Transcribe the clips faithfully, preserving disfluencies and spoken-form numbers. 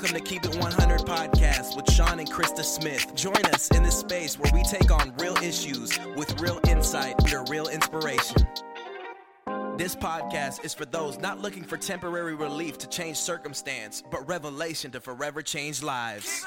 Welcome to Keep It one hundred podcast with Sean and Krista Smith. Join us in this space where we take on real issues with real insight under real inspiration. This podcast is for those not looking for temporary relief to change circumstance, but revelation to forever change lives.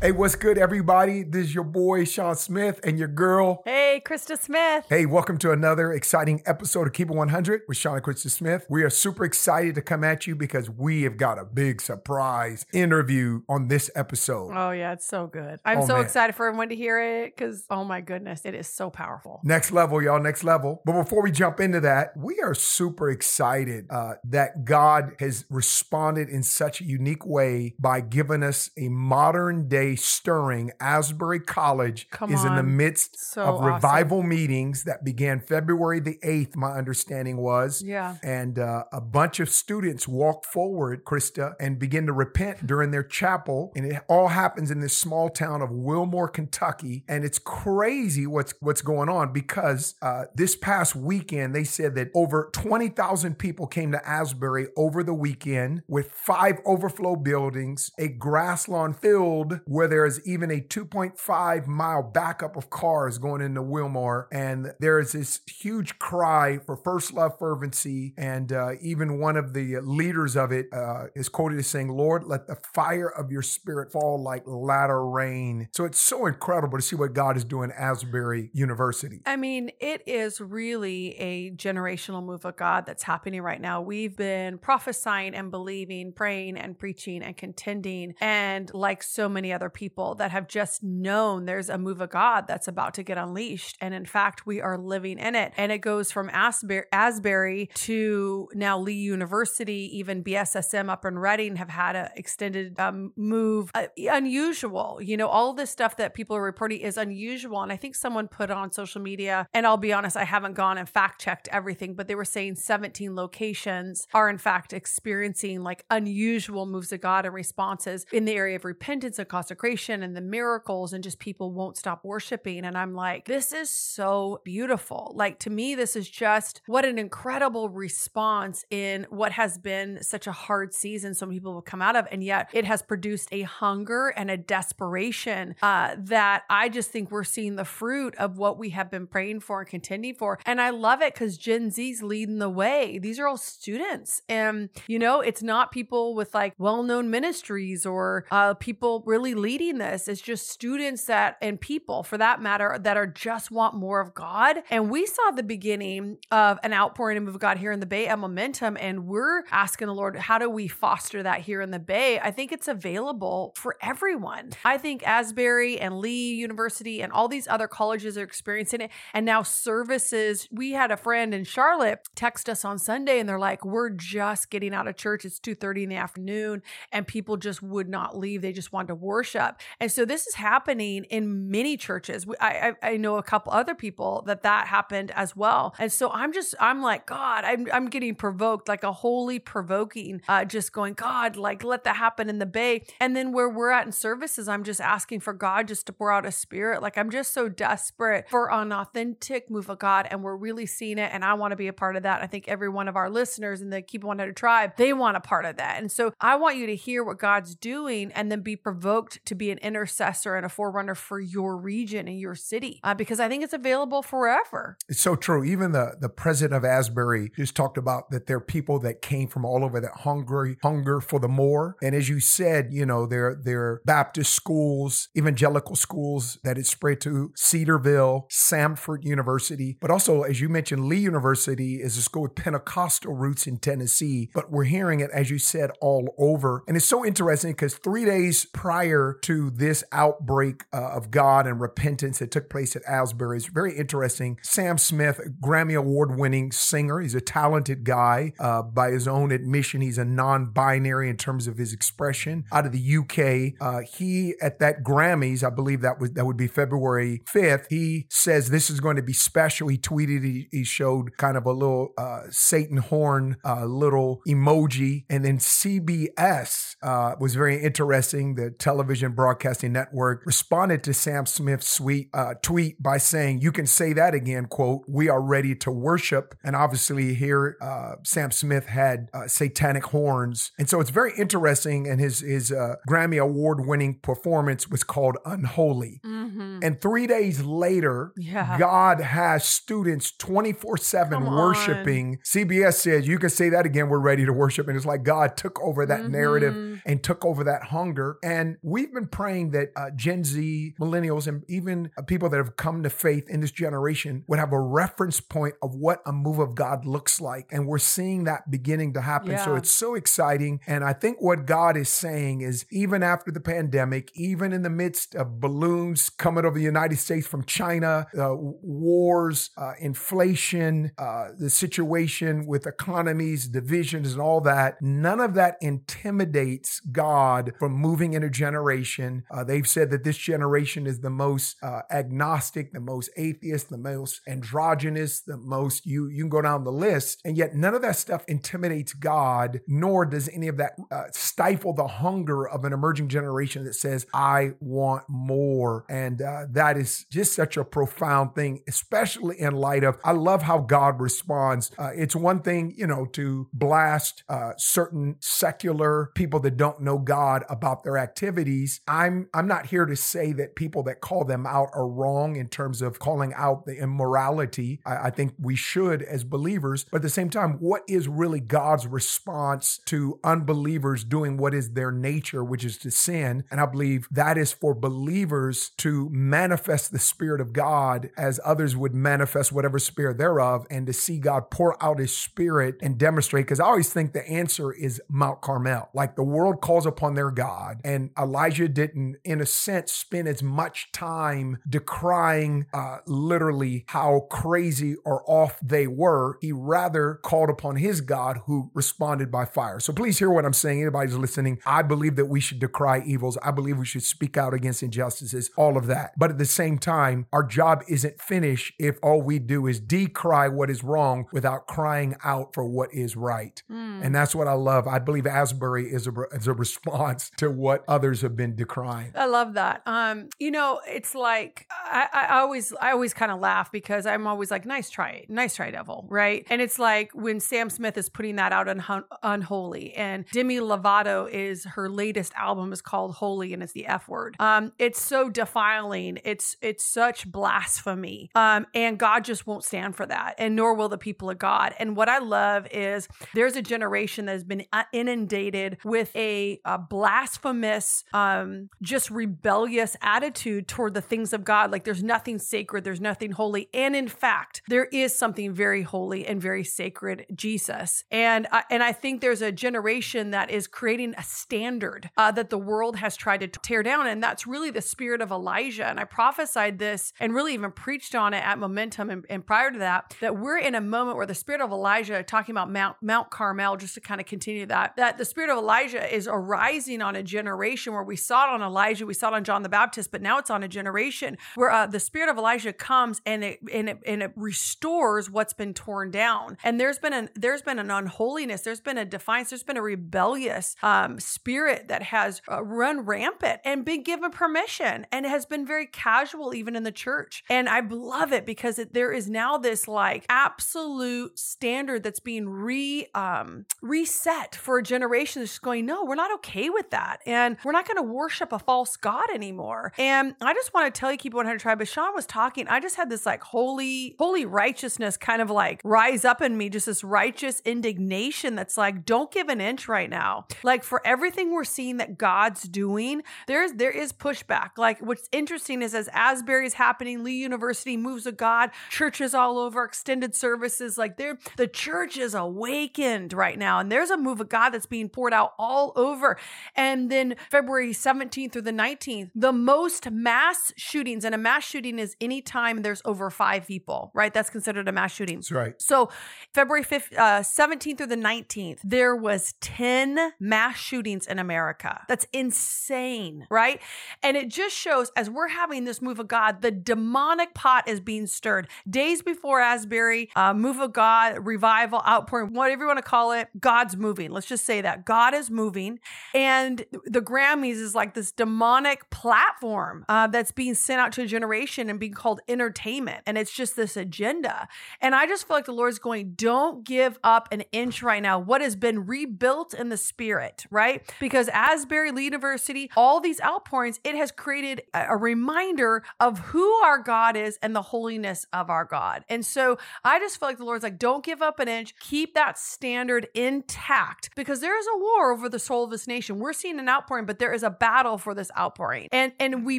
Hey, what's good, everybody? This is your boy, Sean Smith, and your girl. Hey, Krista Smith. Hey, welcome to another exciting episode of Keep It one hundred with Sean and Krista Smith. We are super excited to come at you because we have got a big surprise interview on this episode. Oh, yeah, it's so good. I'm oh, so man. excited for everyone to hear it because, oh my goodness, it is so powerful. Next level, y'all, next level. But before we jump into that, we are super excited uh, that God has responded in such a unique way by giving us a modern day stirring. Asbury College Come is in the midst so of revival awesome. meetings that began February the eighth, my understanding was. Yeah. And uh, a bunch of students walk forward, Krista, and begin to repent during their chapel. And it all happens in this small town of Wilmore, Kentucky. And it's crazy what's what's going on because uh, this past weekend, they said that over twenty thousand people came to Asbury over the weekend with five overflow buildings, a grass lawn filled where there is even a two point five mile backup of cars going into Wilmore. And there is this huge cry for first love fervency. And uh, even one of the leaders of it uh, is quoted as saying, "Lord, let the fire of your spirit fall like latter rain." So it's so incredible to see what God is doing at Asbury University. I mean, it is really a generational move of God that's happening right now. We've been prophesying and believing, praying and preaching and contending. And like so many other other people that have just known there's a move of God that's about to get unleashed. And in fact, we are living in it. And it goes from Asbury, Asbury to now Lee University, even B S S M up in Redding have had an extended um, move. Uh, unusual. You know, all of this stuff that people are reporting is unusual. And I think someone put on social media, and I'll be honest, I haven't gone and fact checked everything, but they were saying seventeen locations are in fact experiencing like unusual moves of God and responses in the area of repentance and cost consecration and the miracles, and just people won't stop worshiping. And I'm like, this is so beautiful. Like, to me, this is just what an incredible response in what has been such a hard season some people will come out of. And yet it has produced a hunger and a desperation uh, that I just think we're seeing the fruit of what we have been praying for and contending for. And I love it because Gen Z's leading the way. These are all students. And, you know, it's not people with like well-known ministries or uh, people really leading this. Is just students that, and people for that matter, that are just want more of God. And we saw the beginning of an outpouring of God here in the Bay at Momentum. And we're asking the Lord, how do we foster that here in the Bay? I think it's available for everyone. I think Asbury and Lee University and all these other colleges are experiencing it. And now services, we had a friend in Charlotte text us on Sunday and they're like, we're just getting out of church. It's two thirty in the afternoon and people just would not leave. They just wanted to worship. And so this is happening in many churches. I, I I know a couple other people that that happened as well. And so I'm just, I'm like, God, I'm I'm getting provoked, like a holy provoking, uh, just going, God, like let that happen in the Bay. And then where we're at in services, I'm just asking for God just to pour out a spirit. Like I'm just so desperate for an authentic move of God. And we're really seeing it. And I want to be a part of that. I think every one of our listeners in the Keep one hundred tribe, they want a part of that. And so I want you to hear what God's doing and then be provoked to be an intercessor and a forerunner for your region and your city, uh, because I think it's available forever. It's so true. Even the, the president of Asbury just talked about that there are people that came from all over that hungry hunger for the more. And as you said, you know, there, there are Baptist schools, evangelical schools that it spread to, Cedarville, Samford University, but also, as you mentioned, Lee University is a school with Pentecostal roots in Tennessee, but we're hearing it, as you said, all over. And it's so interesting because three days prior to this outbreak uh, of God and repentance that took place at Asbury. It's very interesting. Sam Smith, Grammy Award-winning singer. He's a talented guy. Uh, by his own admission, he's a non-binary in terms of his expression. Out of the U K, uh, he, at that Grammys, I believe that was that would be February fifth, he says this is going to be special. He tweeted, he, he showed kind of a little uh, Satan horn, uh, little emoji. And then C B S uh, was very interesting, the television Television Broadcasting Network, responded to Sam Smith's sweet, uh, tweet by saying, "You can say that again," quote, "we are ready to worship." And obviously here, uh, Sam Smith had uh, satanic horns. And so it's very interesting. And his, his uh, Grammy Award-winning performance was called Unholy. Mm-hmm. And three days later, yeah. God has students twenty-four seven worshiping. On. C B S says, "You can say that again, we're ready to worship." And it's like God took over that mm-hmm. narrative and took over that hunger. And we've been praying that uh, Gen Z, millennials, and even uh, people that have come to faith in this generation would have a reference point of what a move of God looks like. And we're seeing that beginning to happen. Yeah. So it's so exciting. And I think what God is saying is, even after the pandemic, even in the midst of balloons coming over the United States from China, uh, wars, uh, inflation, uh, the situation with economies, divisions, and all that, none of that intimidates God from moving in a generation. Uh, they've said that this generation is the most uh, agnostic, the most atheist, the most androgynous, the most, you, you can go down the list. And yet none of that stuff intimidates God, nor does any of that uh, stifle the hunger of an emerging generation that says, "I want more." And uh, that is just such a profound thing, especially in light of, I love how God responds. Uh, it's one thing, you know, to blast uh, certain secular people that don't know God about their activities. I'm I'm not here to say that people that call them out are wrong in terms of calling out the immorality. I, I think we should as believers, but at the same time, what is really God's response to unbelievers doing what is their nature, which is to sin? And I believe that is for believers to manifest the Spirit of God as others would manifest whatever spirit thereof, and to see God pour out His Spirit and demonstrate. Because I always think the answer is Mount Carmel. Like, the world calls upon their God, and Elijah didn't, in a sense, spend as much time decrying uh, literally how crazy or off they were. He rather called upon his God, who responded by fire. So please hear what I'm saying. Anybody's listening, I believe that we should decry evils. I believe we should speak out against injustices, all of that. But at the same time, our job isn't finished if all we do is decry what is wrong without crying out for what is right. Mm. And that's what I love. I believe Asbury is a, is a response to what others have been decrying. I love that. Um, you know, it's like, I, I always, I always kind of laugh, because I'm always like, nice try, nice try, devil, right? And it's like when Sam Smith is putting that out on un- Unholy, and Demi Lovato is, her latest album is called Holy, and it's the F word. Um, it's so defiling. It's, it's such blasphemy. Um, and God just won't stand for that, and nor will the people of God. And what I love is there's a generation that has been inundated with a, a blasphemous, um, just rebellious attitude toward the things of God. Like, there's nothing sacred, there's nothing holy. And in fact, there is something very holy and very sacred, Jesus. And, uh, and I think there's a generation that is creating a standard uh, that the world has tried to tear down. And that's really the spirit of Elijah. And I prophesied this and really even preached on it at Momentum and, and prior to that, that we're in a moment where the spirit of Elijah, talking about Mount, Mount Carmel, just to kind of continue that, that the spirit of Elijah is arising on a generation where we saw it on Elijah, we saw it on John the Baptist, but now it's on a generation where uh, the spirit of Elijah comes and it, and it and it restores what's been torn down. And there's been an there's been an unholiness, there's been a defiance, there's been a rebellious um, spirit that has uh, run rampant and been given permission, and has been very casual even in the church. And I love it, because it, there is now this like absolute standard that's being re um, reset for a generation that's just going, no, we're not okay with that, and we're not going to worship a false god anymore. And I just want to tell you, Keep one hundred Tribe, but Sean was talking, I just had this like holy, holy righteousness kind of like rise up in me, just this righteous indignation that's like, don't give an inch right now. Like, for everything we're seeing that God's doing, there's there is pushback. Like, what's interesting is as Asbury is happening, Lee University, moves of God, churches all over, extended services, like they're, the church is awakened right now. And there's a move of God that's being poured out all over. And then February seventeenth through the nineteenth, the most mass shootings, and a mass shooting is any time there's over five people, right? That's considered a mass shooting. That's right. So February fifth, uh, seventeenth through the nineteenth, there was ten mass shootings in America. That's insane, right? And it just shows as as we're having this move of God, the demonic pot is being stirred. Days before Asbury, uh, move of God, revival, outpouring, whatever you want to call it, God's moving. Let's just say that. God is moving. And the Grammys is like this demonic platform uh, that's being sent out to a generation and being called entertainment. And it's just this agenda. And I just feel like the Lord's going, don't give up an inch right now. What has been rebuilt in the spirit, right? Because Asbury, Lee University, all these outpourings, it has created a reminder of who our God is and the holiness of our God. And so I just feel like the Lord's like, don't give up an inch. Keep that standard intact because there is a war over the soul of this nation. We're seeing an outpouring, but there is a battle for this outpouring. And and we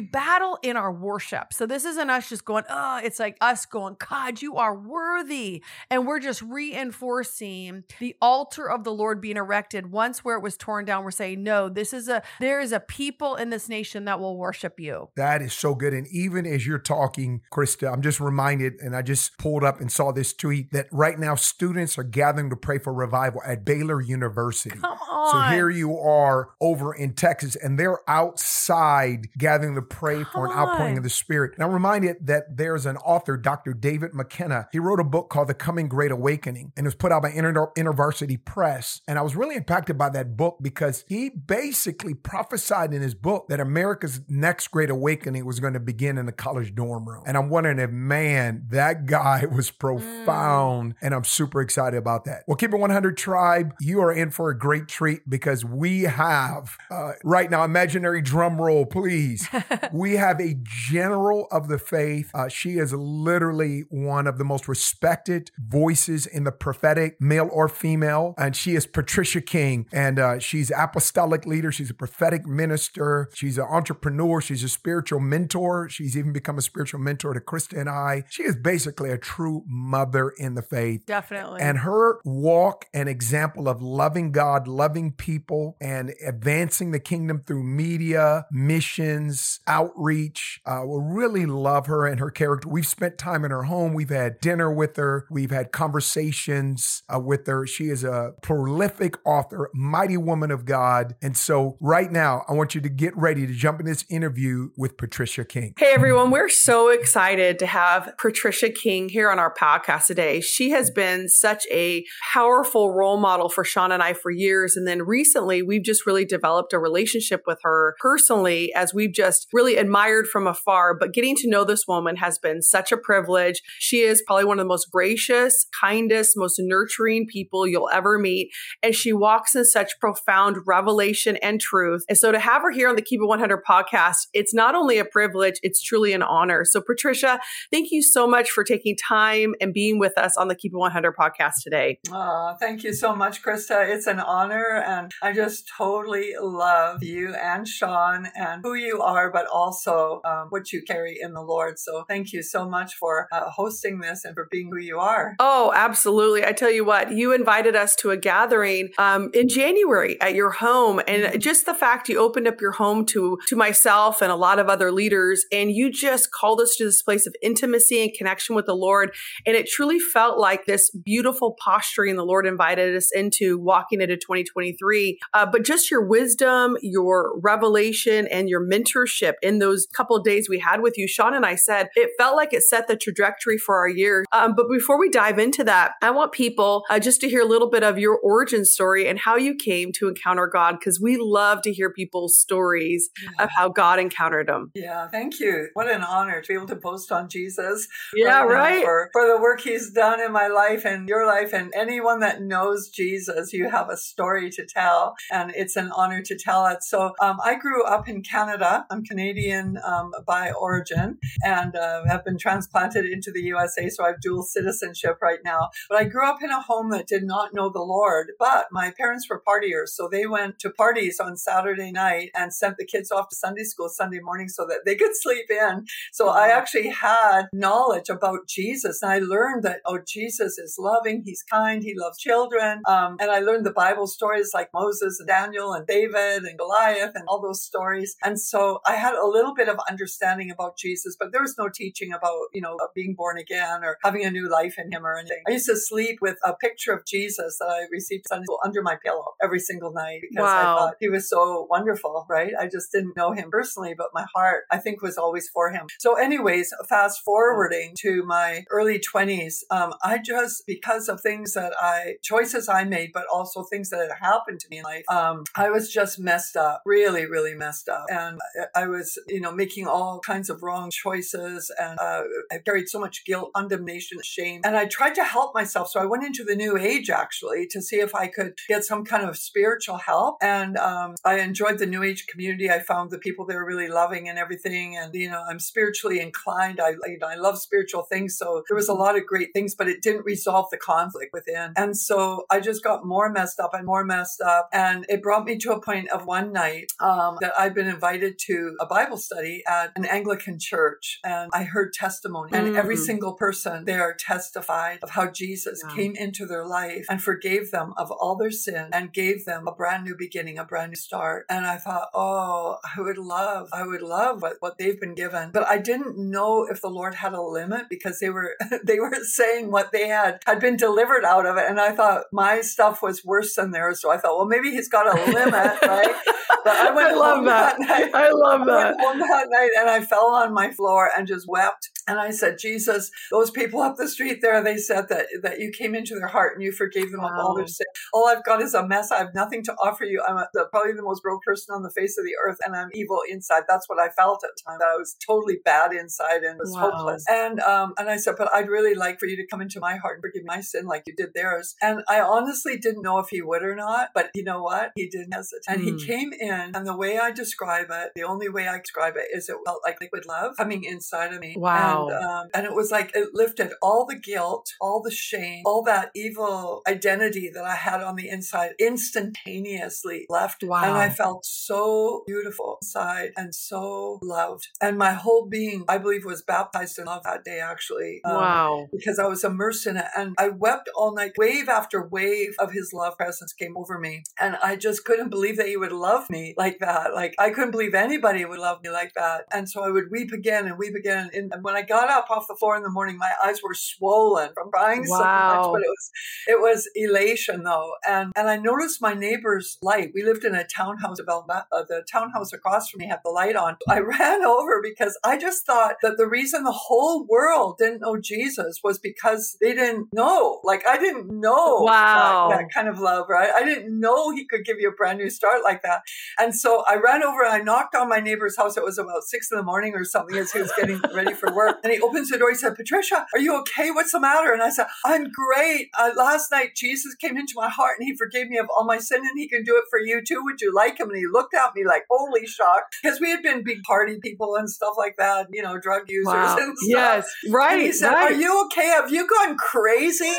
battle in our worship. So this isn't us just going, oh, it's like us going, God, you are worthy. And we're just reinforcing the altar of the Lord being erected. Once where it was torn down, we're saying, no, this is a, there is a people in this nation that will worship you. That is so good. And even as you're talking, Krista, I'm just reminded, and I just pulled up and saw this tweet that right now students are gathering to pray for revival at Baylor University. Come on. So here you are over in Texas and they're outside gathering to pray Come for an outpouring on. Of the Spirit. And I'm reminded that there's an author, Doctor David McKenna. He wrote a book called The Coming Great Awakening and it was put out by Inter- InterVarsity Press. And I was really impacted by that book because he basically prophesied in his book that America's next great awakening was going to begin in the college dorm room. And I'm wondering if, man, that guy was profound. Mm. And I'm super excited about that. Well, Keep It one hundred Tribe, you are in for a great treat because we have, uh, right now, imaginary drum roll, please. We have a general of the faith. Uh, she is literally one of the most respected voices in the prophetic, male or female. And she is Patricia King. And uh, she's apostolic leader. She's a prophetic minister. She's an entrepreneur. She's a spiritual mentor. She's even become a spiritual mentor to Krista and I. She is basically a true mother in the faith. Definitely. And her walk and example of loving God, loving people, and advancing the kingdom through media, missions, outreach. Uh, we'll really love her and her character. We've spent time in her home. We've had dinner with her. We've had conversations uh, with her. She is a prolific author, mighty woman of God. And so right now, I want you to get ready to jump in this interview with Patricia King. Hey, everyone. We're so excited to have Patricia King here on our podcast today. She has been such a powerful role model for Sean and I for years. And then recently, we've just really developed a relationship with her personally, as we've just really admired from afar. But getting to know this woman has been such a privilege. She is probably one of the most gracious, kindest, most nurturing people you'll ever meet. And she walks in such profound revelation and truth. And so to have her here on the Keep It one hundred podcast, it's not only a privilege, it's truly an honor. So Patricia, thank you so much for taking time and being with us on the Keep It one hundred podcast today. Oh, thank you so much, Krista. It's an honor. And I just totally love you and Sean and who you are, but also um, what you carry in the Lord. So thank you so much for uh, hosting this and for being who you are. Oh, absolutely. I tell you what, you invited us to a gathering um, in January at your home. And just the fact you opened up your home to, to myself and a lot of other leaders, and you just called us to this place of intimacy and connection with the Lord. And it truly felt like this beautiful posturing the Lord invited us into walking into twenty twenty-three. Uh, but just your wisdom, your revelation, and your mentorship in those couple of days we had with you, Sean and I said, it felt like it set the trajectory for our year. Um, but before we dive into that, I want people uh, just to hear a little bit of your origin story and how you came to encounter God, because we love to hear people's stories yeah. of how God encountered them. Yeah, thank you. What an honor to be able to boast on Jesus. Yeah, right. right? For, for the work he's done in my life and your life, and anyone that knows Jesus, you have a story to tell, and it's an honor to tell it. So um, I grew up in Canada. I'm Canadian um, by origin and uh, have been transplanted into the U S A, so I have dual citizenship right now. But I grew up in a home that did not know the Lord, but my parents were partiers, so they went to parties on Saturday night and sent the kids off to Sunday school Sunday morning so that they could sleep in. So I actually had knowledge about Jesus, and I learned that, oh, Jesus is loving, he's kind, he loves children. Um, and I learned the Bible stories like Moses and Daniel and David and Goliath and all those stories. And so I had a little bit of understanding about Jesus, but there was no teaching about, you know, being born again or having a new life in him or anything. I used to sleep with a picture of Jesus that I received Sunday school under my pillow every single night because wow. I thought he was so wonderful, right? I just didn't know him personally, but my heart heart, I think was always for him. So anyways, fast forwarding to my early twenties, um, I just, because of things that I, choices I made, but also things that had happened to me in life, um, I was just messed up, really, really messed up. And I was, you know, making all kinds of wrong choices. And uh, I carried so much guilt, condemnation, shame. And I tried to help myself. So I went into the New Age, actually, to see if I could get some kind of spiritual help. And um, I enjoyed the New Age community. I found the people there really loving and everything. And, you know, I'm spiritually inclined. I, you know, I love spiritual things. So there was a lot of great things, but it didn't resolve the conflict within. And so I just got more messed up and more messed up. And it brought me to a point of one night um, that I'd been invited to a Bible study at an Anglican church. And I heard testimony. And mm-hmm. every single person there testified of how Jesus wow. came into their life and forgave them of all their sin and gave them a brand new beginning, a brand new start. And I thought, oh, I would love, I would love what, what they've been given. But I didn't know if the Lord had a limit, because they were they were saying what they had had been delivered out of it. And I thought my stuff was worse than theirs. So I thought, well, maybe he's got a limit, right? But I went I love that. that night. I love that. I went home that night and I fell on my floor and just wept. And I said, Jesus, those people up the street there, they said that, that you came into their heart and you forgave them wow. of all their sin. All I've got is a mess. I have nothing to offer you. I'm a, the, probably the most broke person on the face of the earth, and I'm evil inside. That's what I felt at the time. That I was totally bad inside and was wow. hopeless. And um, and I said, but I'd really like for you to come into my heart and forgive my sin like you did theirs. And I honestly didn't know if he would or not, but you know what? He didn't hesitate. And mm. he came in, and the way I describe it, the only way I describe it is it felt like liquid love coming inside of me. Wow. And And, um, and it was like, it lifted all the guilt, all the shame, all that evil identity that I had on the inside instantaneously left. Wow. And I felt so beautiful inside and so loved. And my whole being, I believe, was baptized in love that day, actually. Um, wow. Because I was immersed in it. And I wept all night. Wave after wave of his love presence came over me. And I just couldn't believe that he would love me like that. Like, I couldn't believe anybody would love me like that. And so I would weep again and weep again. And, and when I I got up off the floor in the morning, my eyes were swollen from crying wow. so much, but it was it was elation though. And and I noticed my neighbor's light. We lived in a townhouse development. Uh, the townhouse across from me had the light on. I ran over because I just thought that the reason the whole world didn't know Jesus was because they didn't know. Like, I didn't know wow. that, that kind of love, right? I didn't know he could give you a brand new start like that. And so I ran over and I knocked on my neighbor's house. It was about six in the morning or something as he was getting ready for work. And he opens the door. He said, Patricia, are you okay? What's the matter? And I said, I'm great. Uh, last night, Jesus came into my heart and he forgave me of all my sin, and he can do it for you too. Would you like him? And he looked at me like, holy shock. Because we had been big party people and stuff like that, you know, drug users wow. and stuff. Yes, right. And he said, right. Are you okay? Have you gone crazy?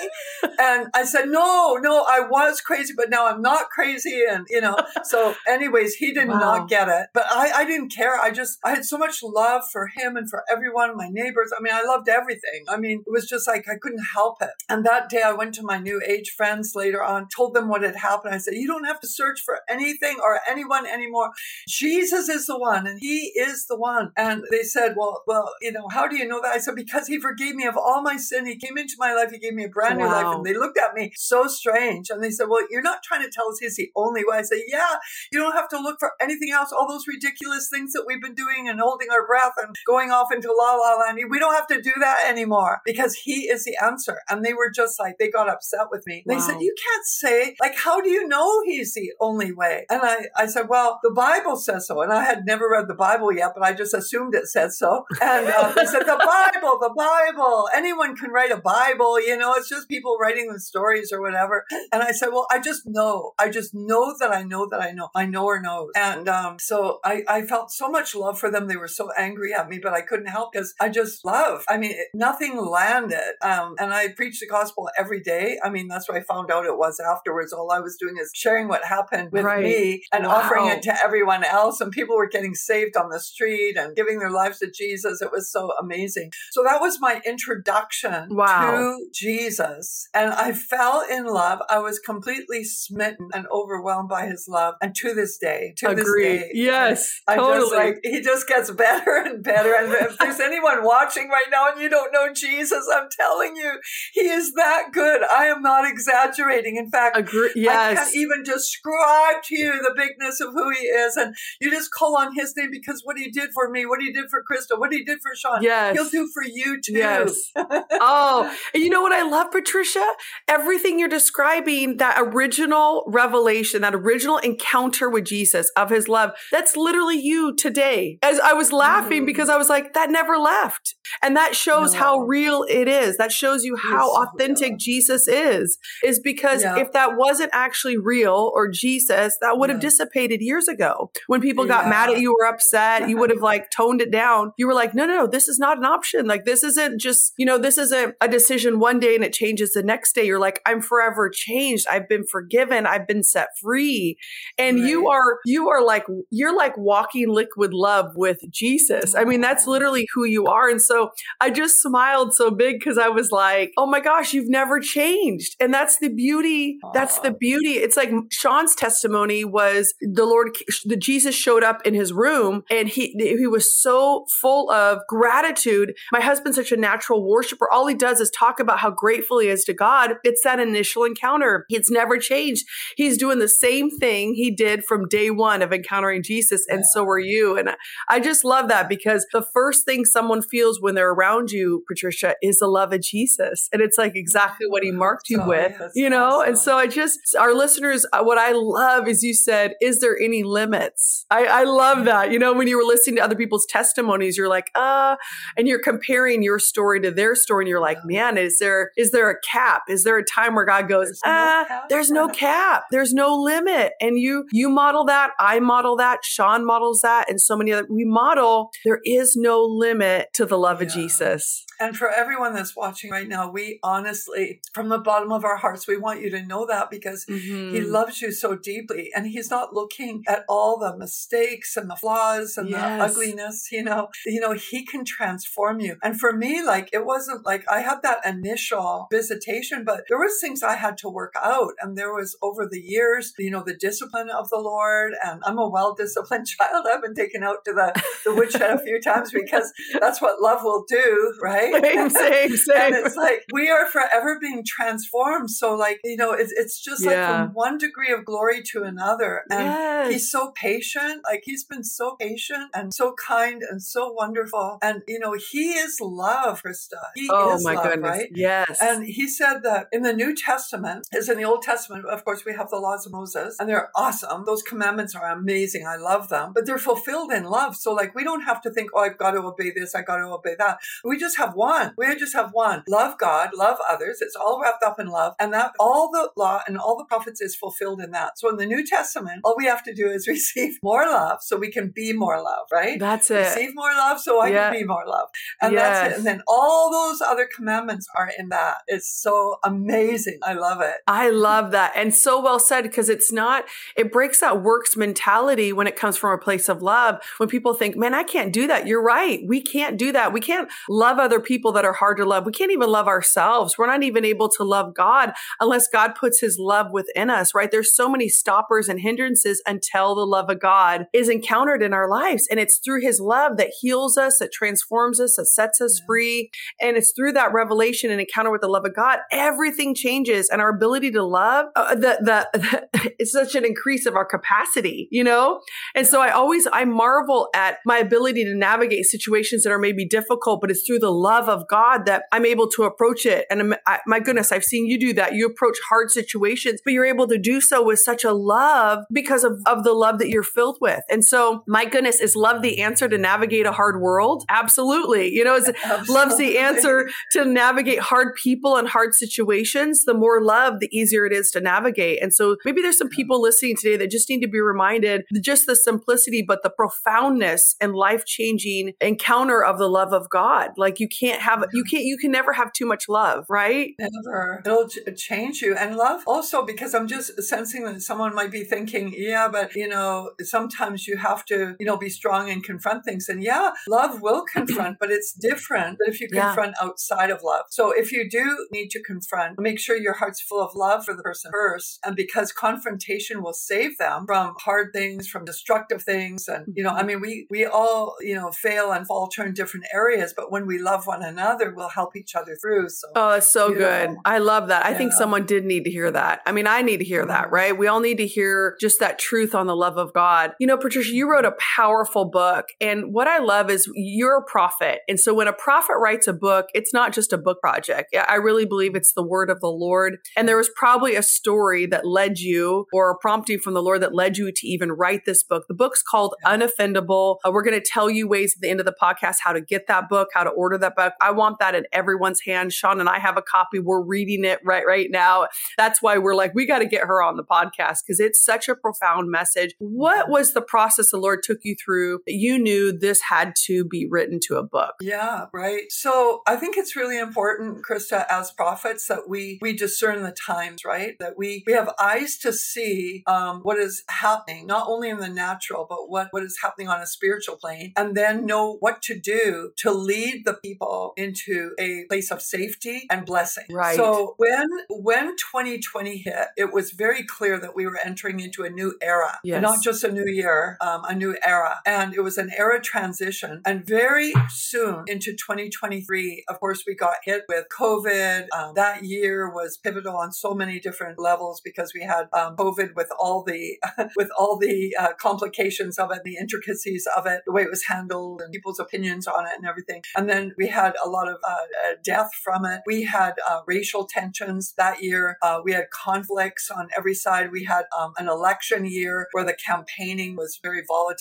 And I said, no, no, I was crazy, but now I'm not crazy. And, you know, so anyways, he did wow. not get it. But I, I didn't care. I just, I had so much love for him and for everyone, my neighbors. I mean, I loved everything. I mean, it was just like, I couldn't help it. And that day I went to my New Age friends later on, told them what had happened. I said, you don't have to search for anything or anyone anymore. Jesus is the one, and he is the one. And they said, well, well, you know, how do you know that? I said, because he forgave me of all my sin. He came into my life. He gave me a brand new wow. life. And they looked at me so strange. And they said, well, you're not trying to tell us he's the only way. I said, yeah, you don't have to look for anything else. All those ridiculous things that we've been doing and holding our breath and going off into la la la. We don't have to do that anymore because he is the answer. And they were just like, they got upset with me. Wow. They said, you can't say, like, how do you know he's the only way? And I, I said, well, the Bible says so. And I had never read the Bible yet, but I just assumed it said so. And uh, they said, the Bible, the Bible, anyone can write a Bible, you know, it's just people writing the stories or whatever. And I said, well, I just know, I just know that I know that I know, I know or know. And um, so I, I felt so much love for them. They were so angry at me, but I couldn't help because I just Just love. I mean, nothing landed. Um, and I preached the gospel every day. I mean, that's what I found out it was afterwards. All I was doing is sharing what happened with right. me and wow. offering it to everyone else. And people were getting saved on the street and giving their lives to Jesus. It was so amazing. So that was my introduction wow. to Jesus. And I fell in love. I was completely smitten and overwhelmed by his love. And to this day, to Agreed. this day, yes, I totally. just like, he just gets better and better. And if there's anyone watching right now and you don't know Jesus, I'm telling you, he is that good. I am not exaggerating. In fact, Agre- yes. I can't even describe to you the bigness of who he is. And you just call on his name because because what he did for me, what he did for Krista, what he did for Sean, yes. he'll do for you too. Yes. Oh, and you know what I love, Patricia? Everything you're describing, that original revelation, that original encounter with Jesus of his love, that's literally you today. As I was laughing mm. because I was like, that never left. And that shows no. how real it is. That shows you how yes, authentic yeah. Jesus is, is because yeah. if that wasn't actually real or Jesus, that would have yeah. dissipated years ago. When people got yeah. mad at you or upset, you would have like toned it down. You were like, no, no, no, this is not an option. Like, this isn't just, you know, this isn't a decision one day and it changes the next day. You're like, I'm forever changed. I've been forgiven. I've been set free. And right. you are, you are like, you're like walking liquid love with Jesus. I mean, that's literally who you are. And so I just smiled so big because I was like, oh my gosh, you've never changed. And that's the beauty. That's the beauty. It's like Sean's testimony was the Lord, the Jesus showed up in his room and he, he was so full of gratitude. My husband's such a natural worshiper. All he does is talk about how grateful he is to God. It's that initial encounter. It's never changed. He's doing the same thing he did from day one of encountering Jesus. And yeah. so are you. And I just love that because the first thing someone feels when When they're around you, Patricia, is the love of Jesus. And it's like exactly what he marked you oh, with, yes, you know? Awesome. And so I just, our listeners, what I love is you said, is there any limits? I, I love that. You know, when you were listening to other people's testimonies, you're like, uh, and you're comparing your story to their story. And you're like, man, is there, is there a cap? Is there a time where God goes, there's ah, no there's no cap. There's no limit. And you, you model that. I model that. Sean models that. And so many other, we model, there is no limit to the love of yeah. Jesus. And for everyone that's watching right now, we honestly, from the bottom of our hearts, we want you to know that because mm-hmm. he loves you so deeply and he's not looking at all the mistakes and the flaws and yes. the ugliness, you know, you know, he can transform you. And for me, like, it wasn't like I had that initial visitation, but there was things I had to work out. And there was over the years, you know, the discipline of the Lord. And I'm a well-disciplined child. I've been taken out to the, the woodshed a few times because that's what love will do, right? Same, same, same. And it's like, we are forever being transformed. So like, you know, it's, it's just yeah. like from one degree of glory to another. And yes. he's so patient. Like, he's been so patient and so kind and so wonderful. And, you know, he is love, Krista. He oh, is my love, goodness. Right? Yes. And he said that in the New Testament, as in the Old Testament, of course, we have the laws of Moses and they're awesome. Those commandments are amazing. I love them, but they're fulfilled in love. So like, we don't have to think, oh, I've got to obey this. I got to obey that. We just have one. We just have one. Love God, love others. It's all wrapped up in love. And that all the law and all the prophets is fulfilled in that. So in the New Testament, all we have to do is receive more love so we can be more love, right? That's it. Receive more love so I yeah. can be more love. And yes. that's it. And then all those other commandments are in that. It's so amazing. I love it. I love that. And so well said, because it's not, it breaks that works mentality when it comes from a place of love. When people think, man, I can't do that. You're right. We can't do that. We can't love other people. people that are hard to love. We can't even love ourselves. We're not even able to love God unless God puts his love within us, right? There's so many stoppers and hindrances until the love of God is encountered in our lives. And it's through his love that heals us, that transforms us, that sets us free. And it's through that revelation and encounter with the love of God, everything changes. And our ability to love, uh, the, the, the it's such an increase of our capacity, you know? And so I always, I marvel at my ability to navigate situations that are maybe difficult, but it's through the love of God that I'm able to approach it. And I, my goodness, I've seen you do that. You approach hard situations, but you're able to do so with such a love because of, of the love that you're filled with. And so my goodness, is love the answer to navigate a hard world? Absolutely. You know, it's, love's the answer to navigate hard people and hard situations. The more love, the easier it is to navigate. And so maybe there's some people listening today that just need to be reminded just the simplicity, but the profoundness and life-changing encounter of the love of God. Like, you can't have, you can't, you can never have too much love, right? Never. It'll ch- change you. And love also, because I'm just sensing that someone might be thinking, yeah, but you know, sometimes you have to, you know, be strong and confront things. And yeah, love will confront, but it's different if you confront yeah. outside of love. So if you do need to confront, make sure your heart's full of love for the person first. And because confrontation will save them from hard things, from destructive things. And, you know, I mean, we, we all, you know, fail and falter in different areas, but when we love one another, will help each other through. So, oh, that's so good. Know. I love that. I yeah. think someone did need to hear that. I mean, I need to hear that, right? We all need to hear just that truth on the love of God. You know, Patricia, you wrote a powerful book. And what I love is you're a prophet. And so when a prophet writes a book, it's not just a book project. I really believe it's the word of the Lord. And there was probably a story that led you or a prompting from the Lord that led you to even write this book. The book's called Unoffendable. Uh, we're going to tell you ways at the end of the podcast how to get that book, how to order that book. I want that in everyone's hand. Sean and I have a copy. We're reading it right, right now. That's why we're like, we got to get her on the podcast because it's such a profound message. What was the process the Lord took you through that you knew this had to be written to a book? Yeah, right. So I think it's really important, Krista, as prophets, that we we discern the times, right? That we we have eyes to see um, what is happening, not only in the natural, but what, what is happening on a spiritual plane, and then know what to do to lead the people into a place of safety and blessing. Right. So when when twenty twenty hit, it was very clear that we were entering into a new era, yes. Not just a new year, um, a new era. And it was an era transition. And very soon into twenty twenty-three, of course, we got hit with COVID. Um, that year was pivotal on so many different levels because we had um, COVID with all the with all the uh, complications of it, the intricacies of it, the way it was handled and people's opinions on it and everything. And then we had a lot of uh, death from it. We had uh, racial tensions that year. Uh, we had conflicts on every side. We had um, an election year where the campaigning was very volatile.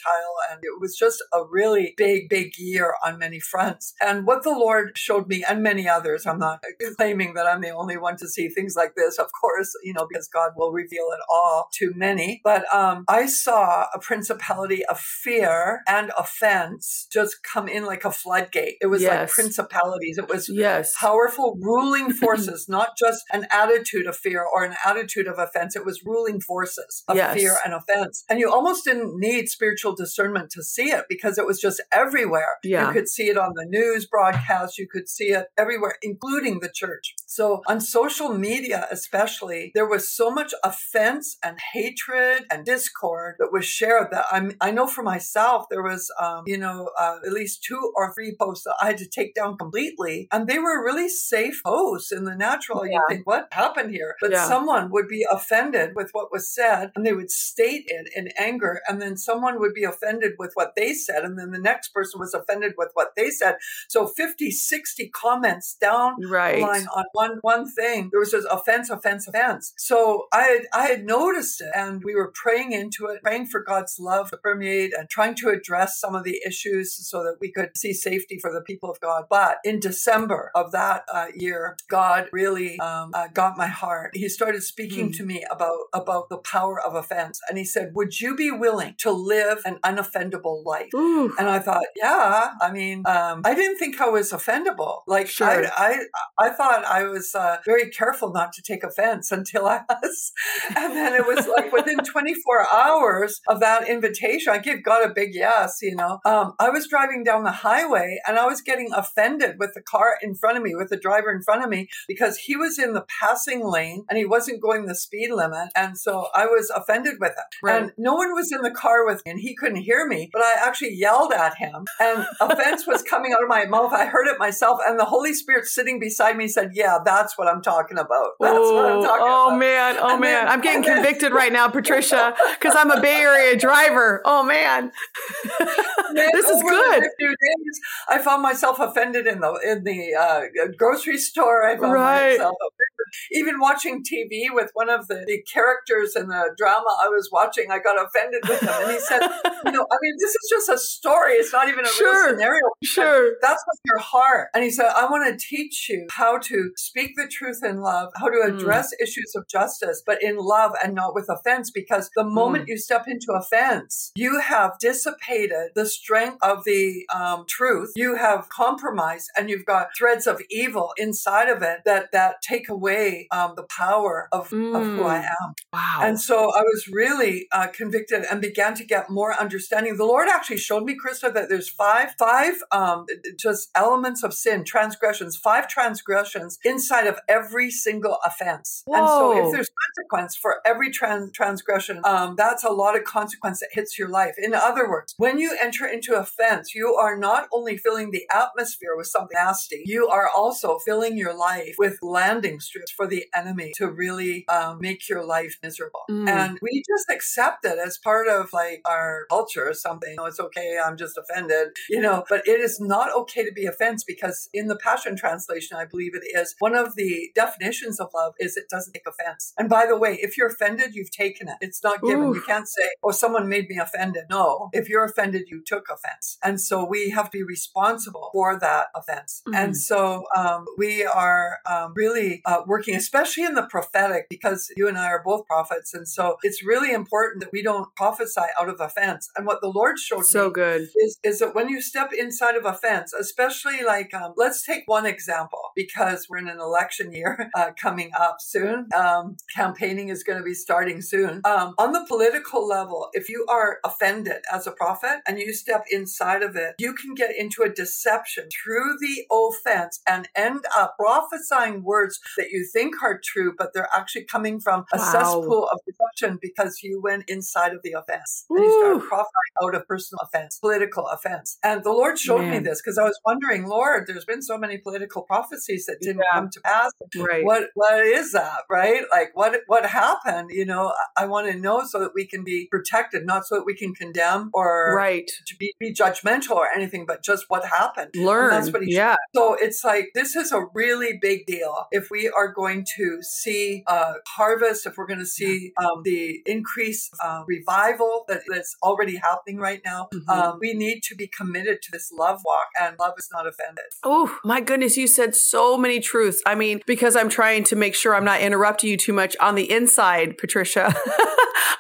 And it was just a really big, big year on many fronts. And what the Lord showed me and many others, I'm not claiming that I'm the only one to see things like this, of course, you know, because God will reveal it all to many. But um, I saw a principality of fear and offense just come in like a floodgate. It was yes. like principalities. It was yes. powerful ruling forces, not just an attitude of fear or an attitude of offense. It was ruling forces of yes. fear and offense. And you almost didn't need spiritual discernment to see it because it was just everywhere. Yeah. You could see it on the news broadcast. You could see it everywhere, including the church. So on social media, especially, there was so much offense and hatred and discord that was shared that I'm, I know for myself, there was, um, you know, uh, at least two or three posts that I had to take down completely. And they were really safe posts in the natural. Yeah. You think, what happened here? But yeah. someone would be offended with what was said and they would state it in anger. And then someone would be offended with what they said. And then the next person was offended with what they said. So fifty, sixty comments down right. the line on one, one thing. There was just offense, offense, offense. So I had, I had noticed it and we were praying into it, praying for God's love to permeate and trying to address some of the issues so that we could see safety for the people of God. But in December of that uh, year, God really um, uh, got my heart. He started speaking mm. to me about, about the power of offense. And he said, would you be willing to live an unoffendable life? Ooh. And I thought, yeah, I mean, um, I didn't think I was offendable. Like sure. I, I, I thought I was uh, very careful not to take offense until I was. And then it was like within twenty-four hours of that invitation, I gave God a big yes, you know. Um, I was driving down the highway and I was getting offended with the car in front of me, with the driver in front of me, because he was in the passing lane and he wasn't going the speed limit. And so I was offended with it. Right. And no one was in the car with me and he couldn't hear me, but I actually yelled at him and offense was coming out of my mouth. I heard it myself and the Holy Spirit sitting beside me said, yeah, that's what I'm talking about. That's Ooh, what I'm talking oh about. Oh man. Oh and man. Then, I'm getting convicted right now, Patricia, because I'm a Bay Area driver. Oh man. man this is good. Few days, I found myself offended in the, in the uh, grocery store. I found right. myself offended. Even watching T V with one of the, the characters in the drama I was watching, I got offended with him. And he said, you know, I mean, this is just a story. It's not even a sure, real scenario. Sure. That's with your heart. And he said, I want to teach you how to speak the truth in love, how to address mm. issues of justice, but in love and not with offense. Because the moment mm. you step into offense, you have dissipated the strength of the um, truth. You have compromised and you've got threads of evil inside of it that, that take away Um, the power of, mm. of who I am. Wow. And so I was really uh, convicted and began to get more understanding. The Lord actually showed me, Krista, that there's five, five um, just elements of sin, transgressions, five transgressions inside of every single offense. Whoa. And so if there's consequence for every trans- transgression, um, that's a lot of consequence that hits your life. In other words, when you enter into offense, you are not only filling the atmosphere with something nasty, you are also filling your life with landing strips. it's for the enemy to really um, make your life miserable. Mm. And we just accept it as part of like our culture or something. Oh, it's okay. I'm just offended, you know, but it is not okay to be offense, because in the Passion Translation, I believe it is, one of the definitions of love is it doesn't take offense. And by the way, if you're offended, you've taken it. It's not given. Ooh. You can't say, oh, someone made me offended. No, if you're offended, you took offense. And so we have to be responsible for that offense. Mm-hmm. And so um, we are um, really uh, working, especially in the prophetic, because you and I are both prophets. And so it's really important that we don't prophesy out of offense. And what the Lord showed so me good. Is, is that when you step inside of offense, especially like, um, let's take one example, because we're in an election year uh, coming up soon. Um, campaigning is going to be starting soon. Um, on the political level, if you are offended as a prophet and you step inside of it, you can get into a deception through the offense and end up prophesying words that you think are true, but they're actually coming from a wow. cesspool of deception because you went inside of the offense. Ooh. And you started prophesying out of personal offense, political offense. And the Lord showed Man. me this, because I was wondering, Lord, there's been so many political prophecies that didn't yeah. come to pass. Right. What What is that, right? Like, what, what happened? You know, I, I want to know so that we can be protected, not so that we can condemn or right. be, be judgmental or anything, but just what happened. Learn. And that's what he yeah. So it's like, this is a really big deal. If we are going to see uh, harvest, if we're going to see um, the increased uh, revival that, that's already happening right now, mm-hmm. um, we need to be committed to this love walk, and love is not offended. Oh, my goodness. You said so many truths. I mean, because I'm trying to make sure I'm not interrupting you too much on the inside, Patricia.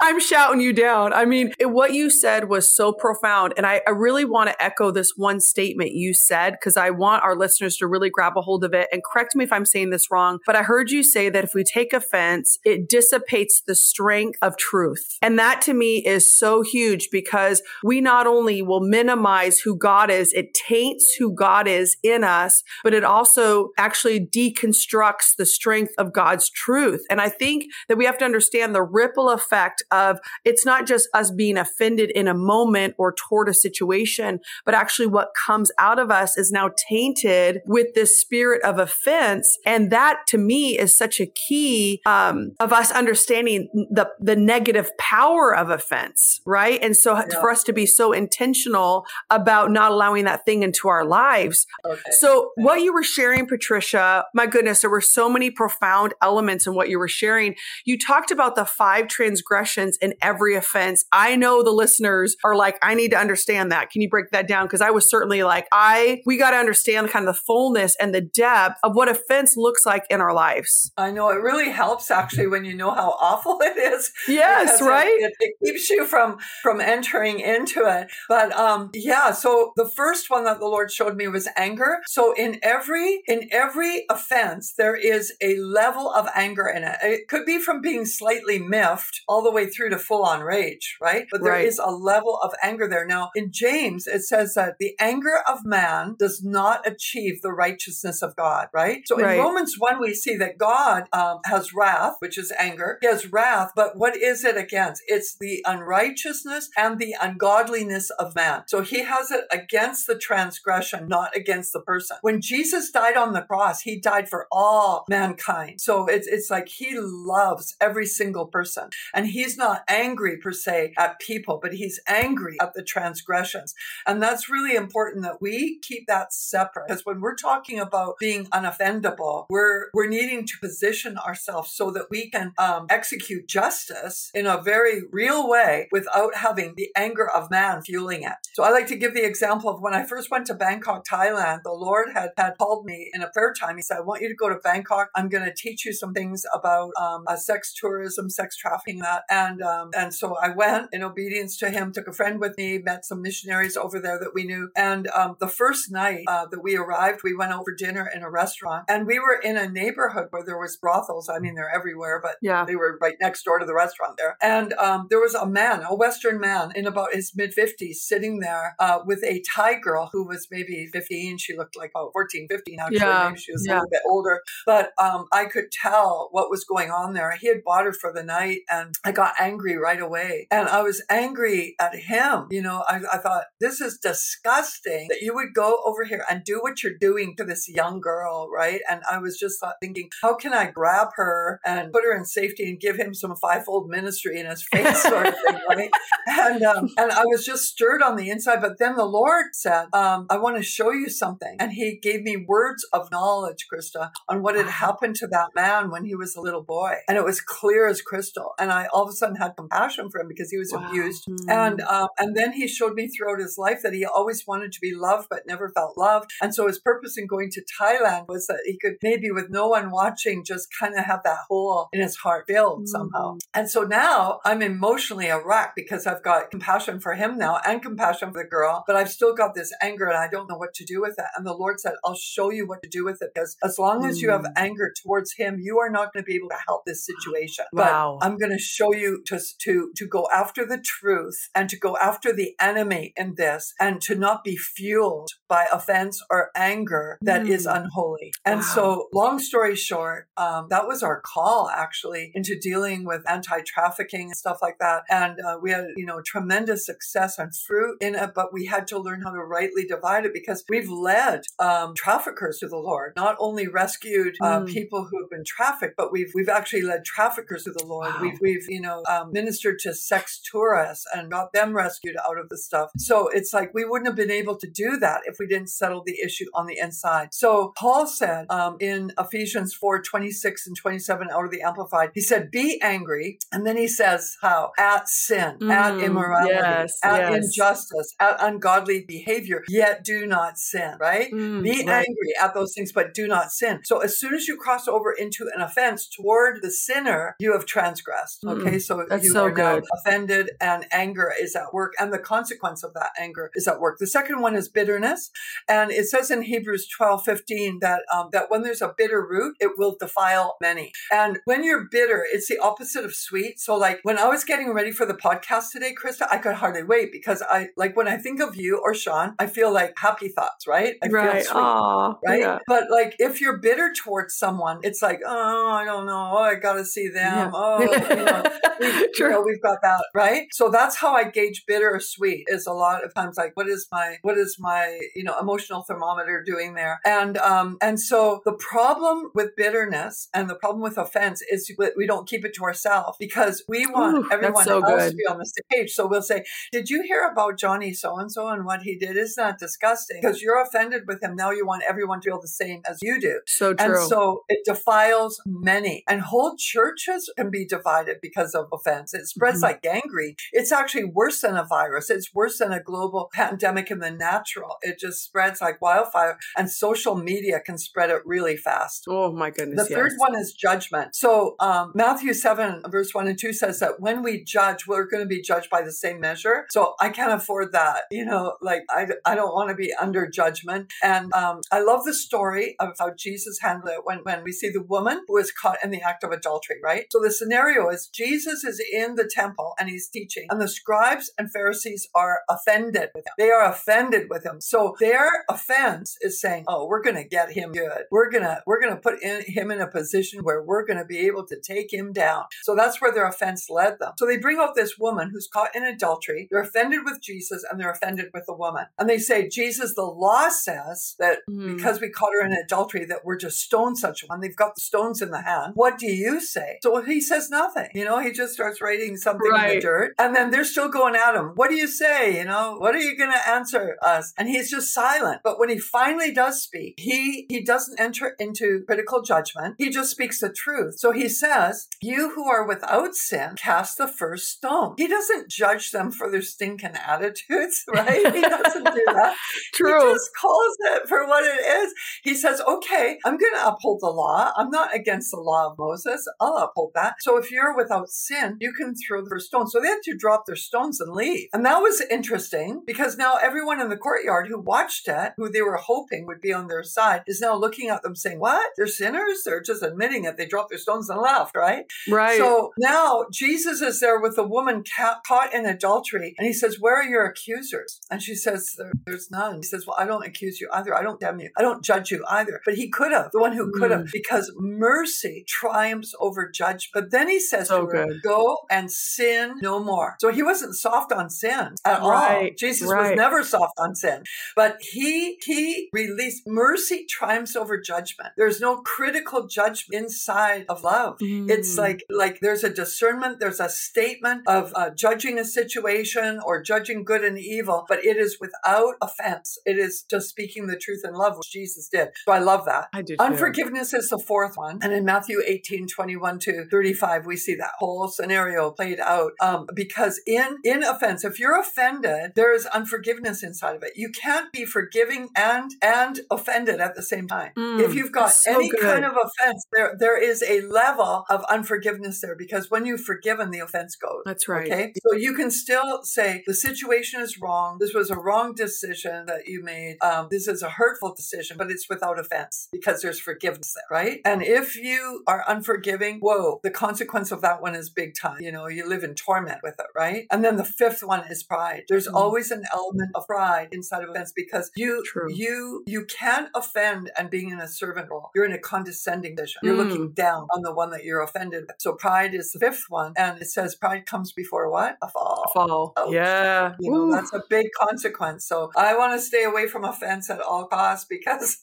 I'm shouting you down. I mean, it, what you said was so profound. And I, I really want to echo this one statement you said, because I want our listeners to really grab a hold of it. And correct me if I'm saying this wrong, but I heard you say that if we take offense, it dissipates the strength of truth. And that to me is so huge, because we not only will minimize who God is, it taints who God is in us, but it also actually deconstructs the strength of God's truth. And I think that we have to understand the ripple effect of it's not just us being offended in a moment or toward a situation, but actually what comes out of us is now tainted with this spirit of offense. And that to me is such a key um, of us understanding the, the negative power of offense, right? And so yeah. for us to be so intentional about not allowing that thing into our lives. Okay. So yeah. what you were sharing, Patricia, my goodness, there were so many profound elements in what you were sharing. You talked about the five transgressions in every offense. I know the listeners are like, I need to understand that. Can you break that down? Because I was certainly like, I, we got to understand kind of the fullness and the depth of what offense looks like in our lives. I know, it really helps actually when you know how awful it is. Yes, right? It, it, it keeps you from, from entering into it. But um, yeah, so the first one that the Lord showed me was anger. So in every, in every offense, there is a level of anger in it. It could be from being slightly miffed all the way through to full-on rage, right? But there right. is a level of anger there. Now, in James, it says that the anger of man does not achieve the righteousness of God, right? So right. in Romans one, we see that God um, has wrath, which is anger. He has wrath, but what is it against? It's the unrighteousness and the ungodliness of man. So he has it against the transgression, not against the person. When Jesus died on the cross, he died for all mankind. So it's, it's like he loves every single person. And he's not angry per se at people, but he's angry at the transgressions. And that's really important that we keep that separate, because when we're talking about being unoffendable, we're we're needing to position ourselves so that we can um, execute justice in a very real way without having the anger of man fueling it. So I like to give the example of when I first went to Bangkok, Thailand, the Lord had, had called me in a prayer time. He said, I want you to go to Bangkok. I'm going to teach you some things about um, uh, sex tourism, sex trafficking, that. And, um, and so I went in obedience to him, took a friend with me, met some missionaries over there that we knew. And um, the first night uh, that we arrived, we went out for dinner in a restaurant, and we were in a neighborhood where there was brothels. I mean, they're everywhere, but yeah. they were right next door to the restaurant there. And um, there was a man, a Western man in about his mid fifties sitting there uh, with a Thai girl who was maybe fifteen. She looked like about fourteen, fifteen, actually. Yeah. Maybe she was yeah. a little bit older, but um, I could tell what was going on there. He had bought her for the night, and I got angry right away. And I was angry at him. You know, I, I thought, this is disgusting that you would go over here and do what you're doing to this young girl, right? And I was just thinking, thinking, how can I grab her and put her in safety and give him some fivefold ministry in his face sort of thing, right? And, um, and I was just stirred on the inside. But then the Lord said, um, I want to show you something. And he gave me words of knowledge, Krista, on what had happened to that man when he was a little boy. And it was clear as crystal. And I all of a sudden had compassion for him because he was wow. abused. Mm-hmm. And um, and then he showed me throughout his life that he always wanted to be loved, but never felt loved. And so his purpose in going to Thailand was that he could maybe with no one watching, just kind of have that hole in his heart filled mm-hmm. somehow. And so now I'm emotionally a wreck because I've got compassion for him now and compassion for the girl, but I've still got this anger and I don't know what to do with it. And the Lord said, I'll show you what to do with it because as long as mm-hmm. you have anger towards him, you are not going to be able to help this situation. Wow. But I'm going to show you to, to, to go after the truth and to go after the enemy in this and to not be fueled by offense or anger that mm. is unholy. And wow. so long story short, um, that was our call actually into dealing with anti-trafficking and stuff like that. And uh, we had, you know, tremendous success and fruit in it, but we had to learn how to rightly divide it because we've led um, traffickers to the Lord, not only rescued uh, mm. people who have been trafficked, but we've, we've actually led traffickers to the Lord. Wow. We've, we've, you know, um, ministered to sex tourists and got them rescued out of the stuff. So it's like, we wouldn't have been able to do that if we didn't settle the issue on the inside. So Paul said um, in Ephesians four, twenty-six and twenty-seven out of the Amplified, he said, be angry. And then he says how? At sin, mm, at immorality, yes, at yes. injustice, at ungodly behavior, yet do not sin, right? Mm, be right. angry at those things, but do not sin. So as soon as you cross over into an offense toward the sinner, you have transgressed. Mm, okay, so you so are good. Now offended and anger is at work. And the consequence of that anger is at work. The second one is bitterness. And it says in Hebrews twelve fifteen that, um, that when there's a bitter root, it will defile many. And when you're bitter, it's the opposite of sweet. So like when I was getting ready for the podcast today, Krista, I could hardly wait because I like when I think of you or Sean, I feel like happy thoughts, right? I right. feel sweet, Aww, right? Yeah. But like if you're bitter towards someone, it's like, oh, I don't know. Oh, I got to see them. Yeah. Oh, you know, we, True. You know, we've got that, right? So that's how I gauge bitter or sweet is a lot of times like, what is my, what is my, you know, emotional thermometer doing there? And, um, and so the problem with bitterness and the problem with offense is we don't keep it to ourselves because we want Ooh, everyone so else good. To be on the stage. So we'll say, did you hear about Johnny so-and-so and what he did? Isn't that disgusting? Because you're offended with him. Now you want everyone to feel the same as you do. So true. And so it defiles many and whole churches can be divided because of offense. It spreads mm-hmm. like gangrene. It's actually worse than a virus. It's worse than a global pandemic in the natural. It just spreads like wildfire and social media can spread it really fast. Oh my goodness. The yes. third one is judgment. So um, Matthew seven verse one and two says that when we judge, we're going to be judged by the same measure. So I can't afford that. You know, like I, I don't want to be under judgment. And um, I love the story of how Jesus handled it when, when we see the woman who is caught in the act of adultery, right? So the scenario is Jesus is in the temple and he's teaching and the scribes and Pharisees are offended with him. They are offended with him. So their offense is saying, oh, we're going to get him good. We're going to, we're going to put in, him in a position where we're going to be able to take him down. So that's where their offense led them. So they bring out this woman who's caught in adultery. They're offended with Jesus and they're offended with the woman. And they say, Jesus, the law says that mm. because we caught her in adultery, that we're to stone such one. They've got the stones in the hand. What do you say? So he says nothing. You know, he just starts writing something right. in the dirt. And then they're still going at him. What do you say? You know, what are you going to answer us? And he's just silent. But when he finally does speak, he, he doesn't enter into critical judgment. He just speaks the truth. So he says, you who are without sin, cast the first stone. He doesn't judge them for their stinking attitudes, right? He doesn't do that. True. He just calls it for what it is. He says, okay, I'm going to uphold the law. I'm not against the law of Moses. I'll uphold that. So if you're without sin, you can throw the first stone. So they had to drop their stones and leave. And that was interesting because now everyone in the courtyard who watched it, who they were hoping would be on their side, is now looking at them saying, what? They're sinners? They're just admitting it. They dropped their stones and left, right? Right. So now Jesus is there with a woman ca- caught in adultery. And he says, where are your accusers? And she says, there, there's none. He says, well, I don't accuse you either. I don't damn you. I don't judge you either. But he could have, the one who could have, mm. because mercy triumphs over judgment. But then he says so to her, good. Go and sin no more. So he wasn't soft on sin at right. all. Jesus right. was never soft on sin. But he, he released mercy triumphs over judgment. There's no critical judgment inside of love. Mm. It's like, like there's a discernment, there's a statement of uh, judging a situation or judging good and evil, but it is without offense. It is just speaking the truth in love, which Jesus did. So I love that. I do too. Unforgiveness is the fourth one. And in Matthew eighteen, twenty-one to thirty-five, we see that whole scenario played out. Um, because in, in offense, if you're offended, there is unforgiveness inside of it. You can't be forgiving and, and offended at the same time. Mm, if you've got so any good. kind of offense, there, there is a level of unforgiveness there, because when you've forgiven, the offense goes. That's right. Okay. So you can still say the situation is wrong. This was a wrong decision that you made. Um, this is a hurtful decision, but it's without offense because there's forgiveness there, right? And if you are unforgiving, whoa, the consequence of that one is big time. You know, you live in torment with it, right? And then the fifth one is pride. There's mm. always an element of pride inside of offense, because you, True. you, you can't offend and being in a servant role. You're in a condescending position. You're mm. looking down on the one that you're offended with. So pride is the fifth one. And it says pride comes before what? A fall. A fall. Oh, yeah. You know, that's a big consequence. So I want to stay away from offense at all costs, because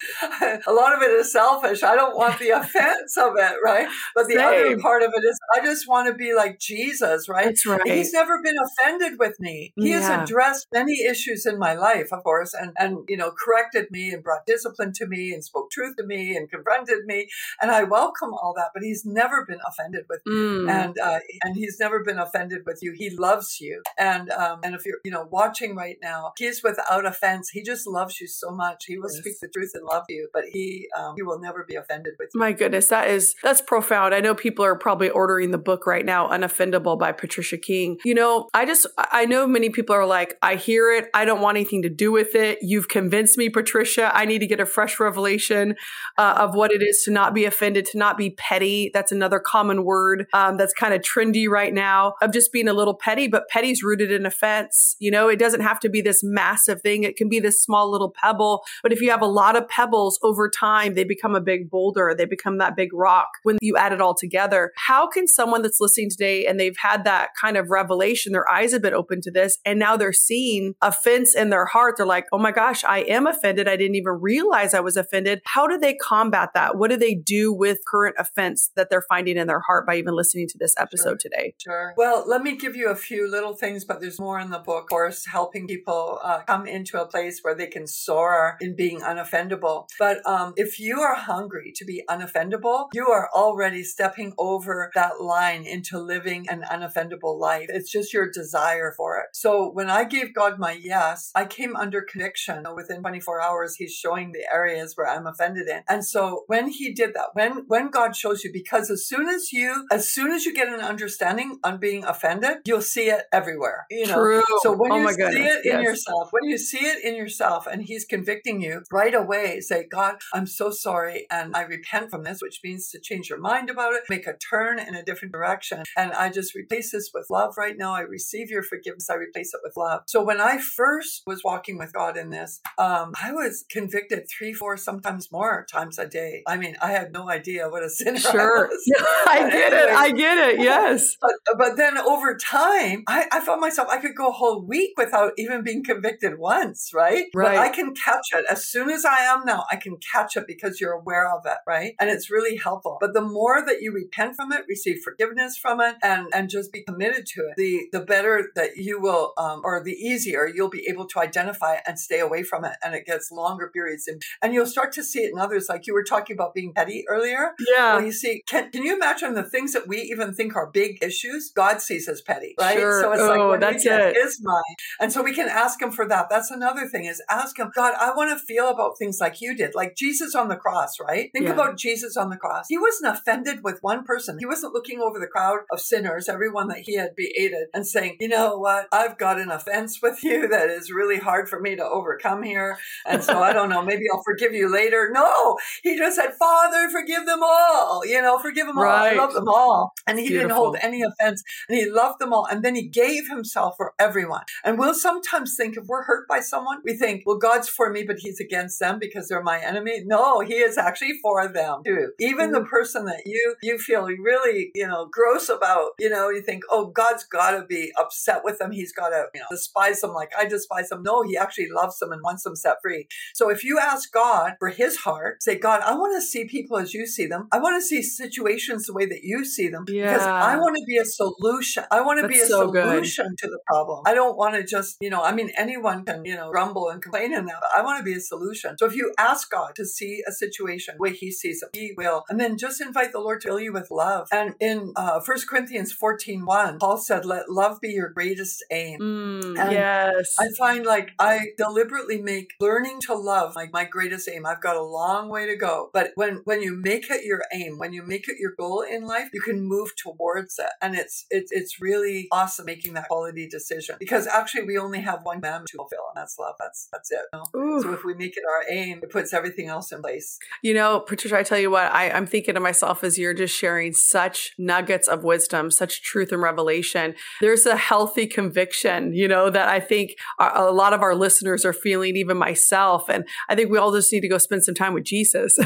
a lot of it is selfish. I don't want the offense of it, right? But the Same. other part of it is I just want to be like Jesus, right? That's right. He's never been offended with me. He yeah. has addressed many issues in my life, of course, and, and, you know, corrected me and brought discipline to me and spoke truth to me and confronted me. And I welcome all that, but he's never been offended with me. Mm. And, uh, and he's never been offended with you. He loves you. And, um, and if you're, you know, watching right now, he's without offense. He just loves you so much. He will yes. speak the truth and love you, but he, um, he will never be offended with you. My goodness. That is, that's profound. I know people are probably ordering the book right now, Unoffendable by Patricia King. You know, I just, I know many people are like, I hear it. I don't want anything to do with it. You've convinced me, Patricia. I need to get a fresh revelation uh, of what it is to not be offended, to not be petty. That's another common word um, that's kind of trendy right now, of just being a little petty, but petty's rooted in offense. You know, it doesn't have to be this massive thing. It can be this small little pebble. But if you have a lot of pebbles over time, they become a big boulder. They become that big rock when you add it all together. How can someone that's listening today and they've had that kind of revelation, their eyes have been open to this, and now they're seeing offense in their heart. They're like, oh my gosh, I am offended. I didn't even realize I was offended. How do they combat that? What do they do with current offense that they're finding in their heart by even listening to this episode sure. today? Sure. Well, let me give you a few little things, but there's more in the book, of course, helping people uh, come into a place where they can soar in being unoffendable. But um, if you are hungry to be unoffendable, you are already stepping over that line into living an unoffendable life. It's just your desire for it. So when I gave God my yes, I came under conviction. Within twenty-four hours, he's showing the areas where I'm offended in. And so when he did that, when when God shows you, because as soon as you, as soon as you get an understanding on being offended, you'll see it everywhere. You know? True. So when oh you my see goodness. it yes. in yourself, when you see it in yourself and he's convicting you right away, say, God, I'm so sorry. And I repent from this, which means to change your mind about it, make a turn in a different direction. And I just replace this with love right now. I receive your forgiveness. I replace it with love. So when I first was walking with God in this, um, I was convicted three, four, sometimes more times a day. I mean, I had no idea what a sinner sure. I was. Yeah, I get anyway, it. I get it. Yes. But, but then over time, I, I found myself, I could go a whole week without even being convicted once, right? Right. But I can catch it. As soon as I am now, I can catch it because you're aware of it, right? And it's really helpful. But the more that you repent from it, receive forgiveness from it, and, and just be committed to it, the, the better that you will, um, or the easier you'll be able to identify and stay away from it. And it gets longer periods. And, and you'll start to see it in others. Like you were talking about being petty earlier. Yeah. Well, you see, can, can you imagine the things that we even think are big issues, God sees as petty, right? Sure. So it's oh, like, what that's we get it. is mine. And so we can ask him for that. That's another thing is ask him, God, I want to feel about things like you did, like Jesus on the cross, right? Think yeah. about Jesus on the cross. He wasn't offended with one person. He wasn't looking over the crowd of sinners, everyone that he had beaten, and saying, you know what? I've got an offense with you that is really hard for me to overcome here. And so I don't know, maybe I'll forgive you later. No, he just said, Father, forgive them all. You know, forgive them right. all. I love them all. And he Beautiful. didn't hold any offense and he loved them all. And then he gave himself for everyone. And we'll sometimes think if we're hurt by someone, we think, well, God's for me, but he's against them because they're my enemy. No, he is actually for them too. Even mm-hmm. the person that you, you feel really, you know, gross about, you know, you think, oh, God's got to be upset with them. He's got to, you know, despise them like I despise them. No, he actually loves them and wants them set free. So if you ask God for his heart, say, God, I want want to see people as you see them. I want to see situations the way that you see them, yeah. because I want to be a solution. I want to That's be a so solution good. to the problem. I don't want to just, you know, I mean, anyone can, you know, grumble and complain and that, but I want to be a solution. So if you ask God to see a situation the way he sees it, he will. And then just invite the Lord to fill you with love. And in uh, First Corinthians fourteen one, Paul said, let love be your greatest aim. Mm, and yes. I find like I deliberately make learning to love like my greatest aim. I've got a long way to go. But when, when you make it your aim, when you make it your goal in life, you can move towards it. And it's, it's, it's really awesome making that quality decision, because actually we only have one commandment to fulfill, and that's love. That's, that's it. You know? So if we make it our aim, it puts everything else in place. You know, Patricia, I tell you what, I, I'm thinking to myself as you're just sharing such nuggets of wisdom, such truth and revelation. There's a healthy conviction, you know, that I think a, a lot of our listeners are feeling, even myself. And I think we all just need to go spend some time with Jesus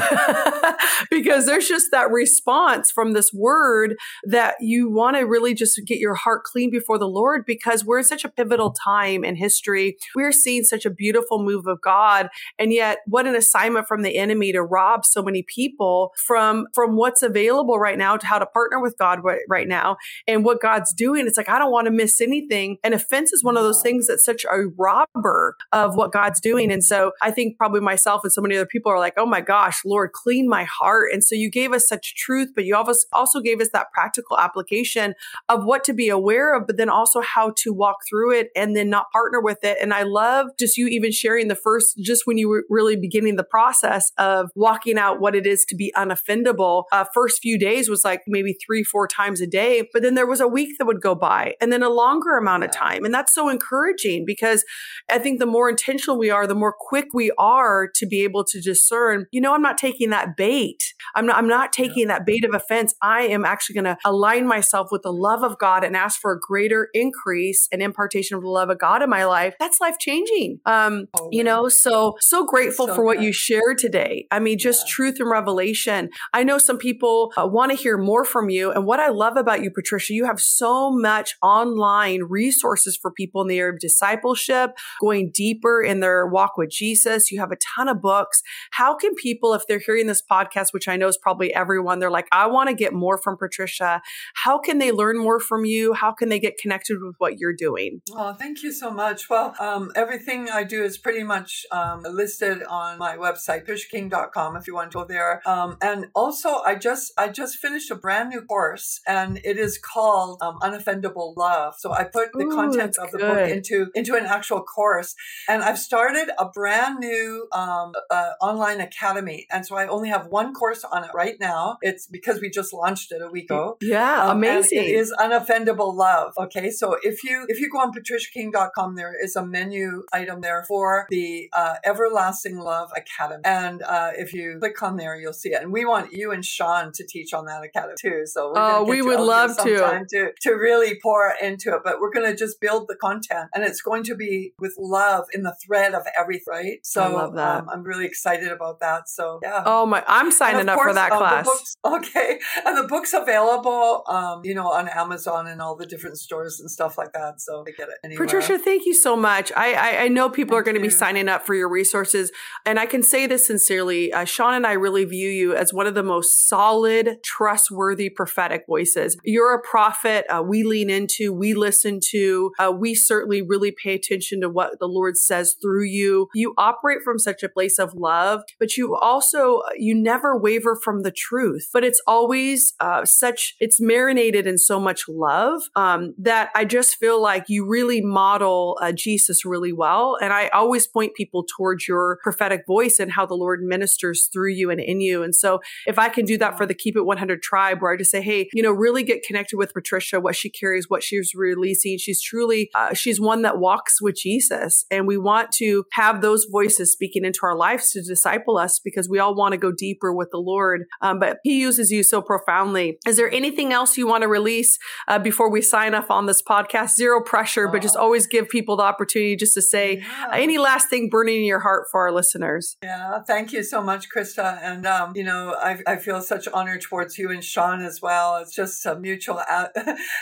because there's just that response from this word that you want to really just get your heart clean before the Lord, because we're in such a pivotal time in history. We're seeing such a beautiful move of God. And yet what an assignment from the enemy to rob so many people from, from what's available right now, to how to partner with God right, right now and what God's doing. It's like, I don't want to miss anything. And offense is one of those things that's such a robber of what God's doing. And so I think probably myself and so many other people are like, oh my gosh, Lord, clean my heart. And so you gave us such truth, but you also gave us that practical application of what to be aware of, but then also how to walk through it and then not partner with it. And I love just you even sharing the first, just when you were really beginning the process of walking out what it is to be unoffendable. Uh, first few days was like maybe three, four times a day, but then there was a week that would go by and then a longer amount of time. And that's so encouraging, because I think the more intentional we are, the more quick we are to be able to discern, you know, I'm not taking that bait. I'm not, I'm not taking yeah. that bait of offense. I am actually going to align myself with the love of God and ask for a greater increase and impartation of the love of God in my life. That's life changing. Um, oh, you know, so, so grateful so for what good. you shared today. I mean, just yeah. truth and revelation. I know some people uh, want to hear more from you. And what I love about you, Patricia, you have so much online resources for people in the area of discipleship, going deeper in their walk with Jesus. You have a ton of books. How can people, if they're hearing this podcast, which I know is probably everyone, they're like, I want to get more from Patricia. How can they learn more from you? How can they get connected with what you're doing? Oh, thank you so much. Well, um, everything I do is pretty much um, listed on my website, Patricia King dot com, if you want to go there. Um, and also, I just I just finished a brand new course, and it is called um, Unoffendable Love. So I put the Ooh, contents of the good. book into, into an actual course. And I've started a brand new um, uh, online academy. And so I only have one course on it right now. It's because we just launched it a week ago. Yeah, um, amazing. It is Unoffendable Love. Okay, so if you if you go on Patricia King dot com, there is a menu item there for the uh, Everlasting Love Academy. And uh, if you click on there, you'll see it. And we want you and Sean to teach on that academy too. So we're oh, we would love to. to to really pour into it. But we're going to just build the content, and it's going to be with love in the thread of everything, right? So I love that. Um, I'm really excited about that. So yeah. Oh my, I'm signing up course, for that um, class. Books, okay. And the book's available, um, you know, on Amazon and all the different stores and stuff like that. So they get it anywhere. Patricia, thank you so much. I, I, I know people thank are going to be signing up for your resources. And I can say this sincerely. Uh, Sean and I really view you as one of the most solid, trustworthy prophetic voices. You're a prophet. Uh, we lean into, we listen to, uh, we certainly really pay attention to what the Lord says through you. You operate from such a place of love, but you also, you never waver from the truth, but it's always uh, such, it's marinated in so much love um, that I just feel like you really model uh, Jesus really well. And I always point people towards your prophetic voice and how the Lord ministers through you and in you. And so if I can do that for the Keep It one hundred tribe, where I just say, hey, you know, really get connected with Patricia, what she carries, what she's releasing. She's truly, uh, she's one that walks with Jesus. And we want to have those voices speaking into our lives to disciple us, because we all want to go deeper with the Lord. Um, but he uses you so profoundly. Is there anything else you want to release uh, before we sign off on this podcast? Zero pressure, but just always give people the opportunity just to say yeah. uh, any last thing burning in your heart for our listeners. Yeah. Thank you so much, Krista. And, um, you know, I, I feel such honor towards you and Sean as well. It's just a mutual ad-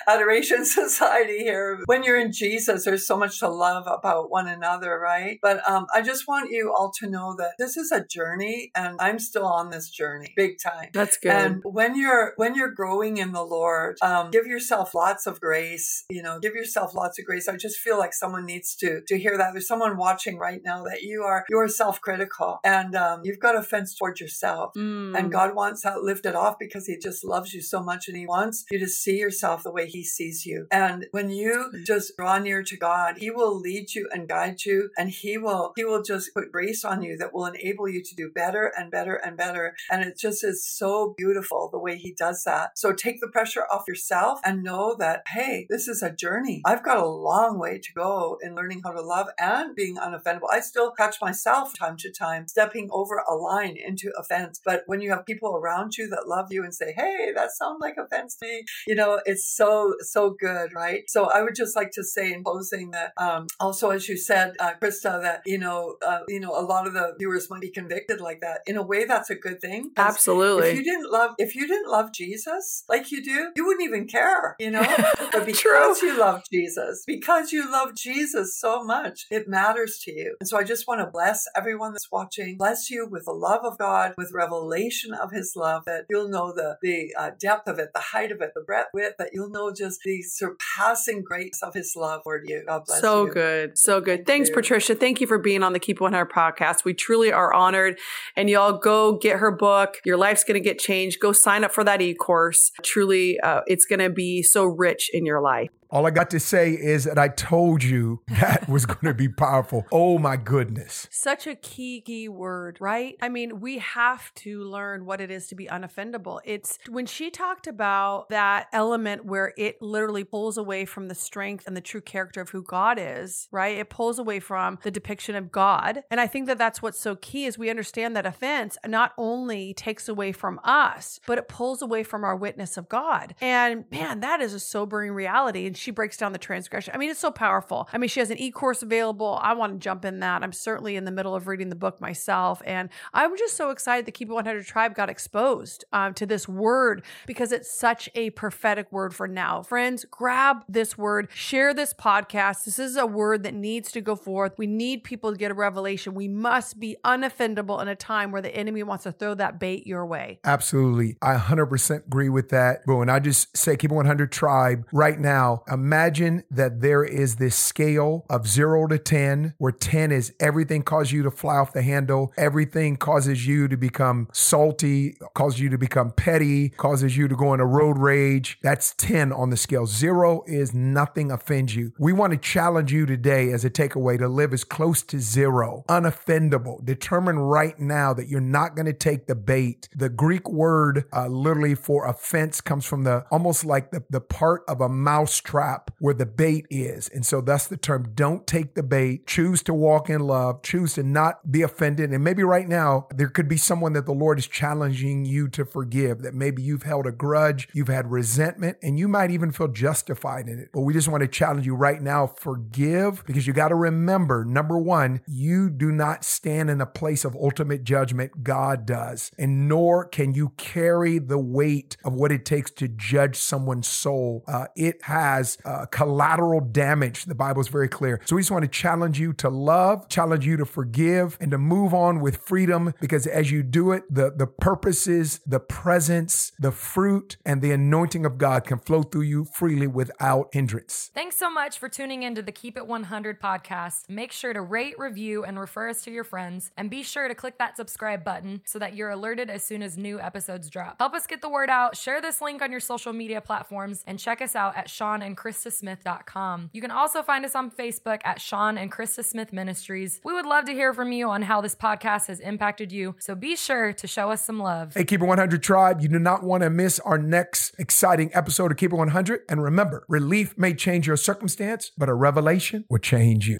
adoration society here. When you're in Jesus, there's so much to love about one another, right? But um, I just want you all to know that this is a journey, and I I'm still on this journey big time. That's good. And when you're, when you're growing in the Lord, um, give yourself lots of grace, you know, give yourself lots of grace. I just feel like someone needs to, to hear that. There's someone watching right now that you are, you're self-critical and, um, you've got offense towards yourself mm. and God wants that lifted off because he just loves you so much. And he wants you to see yourself the way he sees you. And when you just draw near to God, he will lead you and guide you. And he will, he will just put grace on you that will enable you to do better and better and better. And it just is so beautiful the way he does that. So take the pressure off yourself and know that, hey, this is a journey. I've got a long way to go in learning how to love and being unoffendable. I still catch myself time to time stepping over a line into offense. But when you have people around you that love you and say, hey, that sounds like offense to me, you know, it's so, so good, right? So I would just like to say in closing that um, also, as you said, uh, Krista, that, you know, uh, you know, a lot of the viewers might be convicted like that. In a way, that's a good thing. Absolutely. If you didn't love, if you didn't love Jesus like you do, you wouldn't even care, you know, but because True. you love Jesus, because you love Jesus so much, it matters to you. And so I just want to bless everyone that's watching, bless you with the love of God, with revelation of his love, that you'll know the, the uh, depth of it, the height of it, the breadth of it, that you'll know just the surpassing grace of his love for you. God bless so you. So good. So good. Thank Thanks, you. Patricia. Thank you for being on the Keep It one hundred podcast. We truly are honored. And y'all go get her book. Your life's going to get changed. Go sign up for that e-course. Truly, uh, it's going to be so rich in your life. All I got to say is that I told you that was going to be powerful. Oh my goodness. Such a key, key word, right? I mean, we have to learn what it is to be unoffendable. It's when she talked about that element where it literally pulls away from the strength and the true character of who God is, right? It pulls away from the depiction of God. And I think that that's what's so key is we understand that offense not only takes away from us, but it pulls away from our witness of God. And man, that is a sobering reality. And she breaks down the transgression. I mean, it's so powerful. I mean, she has an e-course available. I want to jump in that. I'm certainly in the middle of reading the book myself. And I'm just so excited the Keep It one hundred Tribe got exposed um, to this word because it's such a prophetic word for now. Friends, grab this word, share this podcast. This is a word that needs to go forth. We need people to get a revelation. We must be unoffendable in a time where the enemy wants to throw that bait your way. Absolutely. I one hundred percent agree with that. But when I just say Keep It one hundred Tribe right now, imagine that there is this scale of zero to ten, where ten is everything causes you to fly off the handle. Everything causes you to become salty, causes you to become petty, causes you to go into road rage. That's ten on the scale. Zero is nothing offends you. We want to challenge you today as a takeaway to live as close to zero, unoffendable. Determine right now that you're not going to take the bait. The Greek word uh, literally for offense comes from the almost like the, the part of a mousetrap where the bait is. And so that's the term. Don't take the bait. Choose to walk in love. Choose to not be offended. And maybe right now, there could be someone that the Lord is challenging you to forgive, that maybe you've held a grudge, you've had resentment, and you might even feel justified in it. But we just want to challenge you right now, forgive, because you got to remember, number one, you do not stand in a place of ultimate judgment. God does. And nor can you carry the weight of what it takes to judge someone's soul. Uh, it has Uh, collateral damage. The Bible is very clear. So we just want to challenge you to love, challenge you to forgive, and to move on with freedom, because as you do it, the, the purposes, the presence, the fruit, and the anointing of God can flow through you freely without hindrance. Thanks so much for tuning into the Keep It one hundred podcast. Make sure to rate, review, and refer us to your friends, and be sure to click that subscribe button so that you're alerted as soon as new episodes drop. Help us get the word out, share this link on your social media platforms, and check us out at sean and christa smith dot com. You can also find us on Facebook at Sean and Krista Smith Ministries. We would love to hear from you on how this podcast has impacted you, so be sure to show us some love. Hey, Keep It one hundred Tribe, you do not want to miss our next exciting episode of Keep It one hundred. And remember, relief may change your circumstance, but a revelation will change you.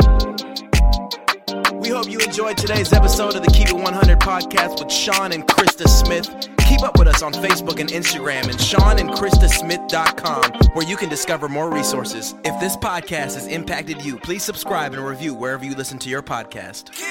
We hope you enjoyed today's episode of the Keep It one hundred podcast with Sean and Krista Smith. Keep up with us on Facebook and Instagram and sean and christa smith dot com, where you can discover more resources. If this podcast has impacted you, please subscribe and review wherever you listen to your podcast.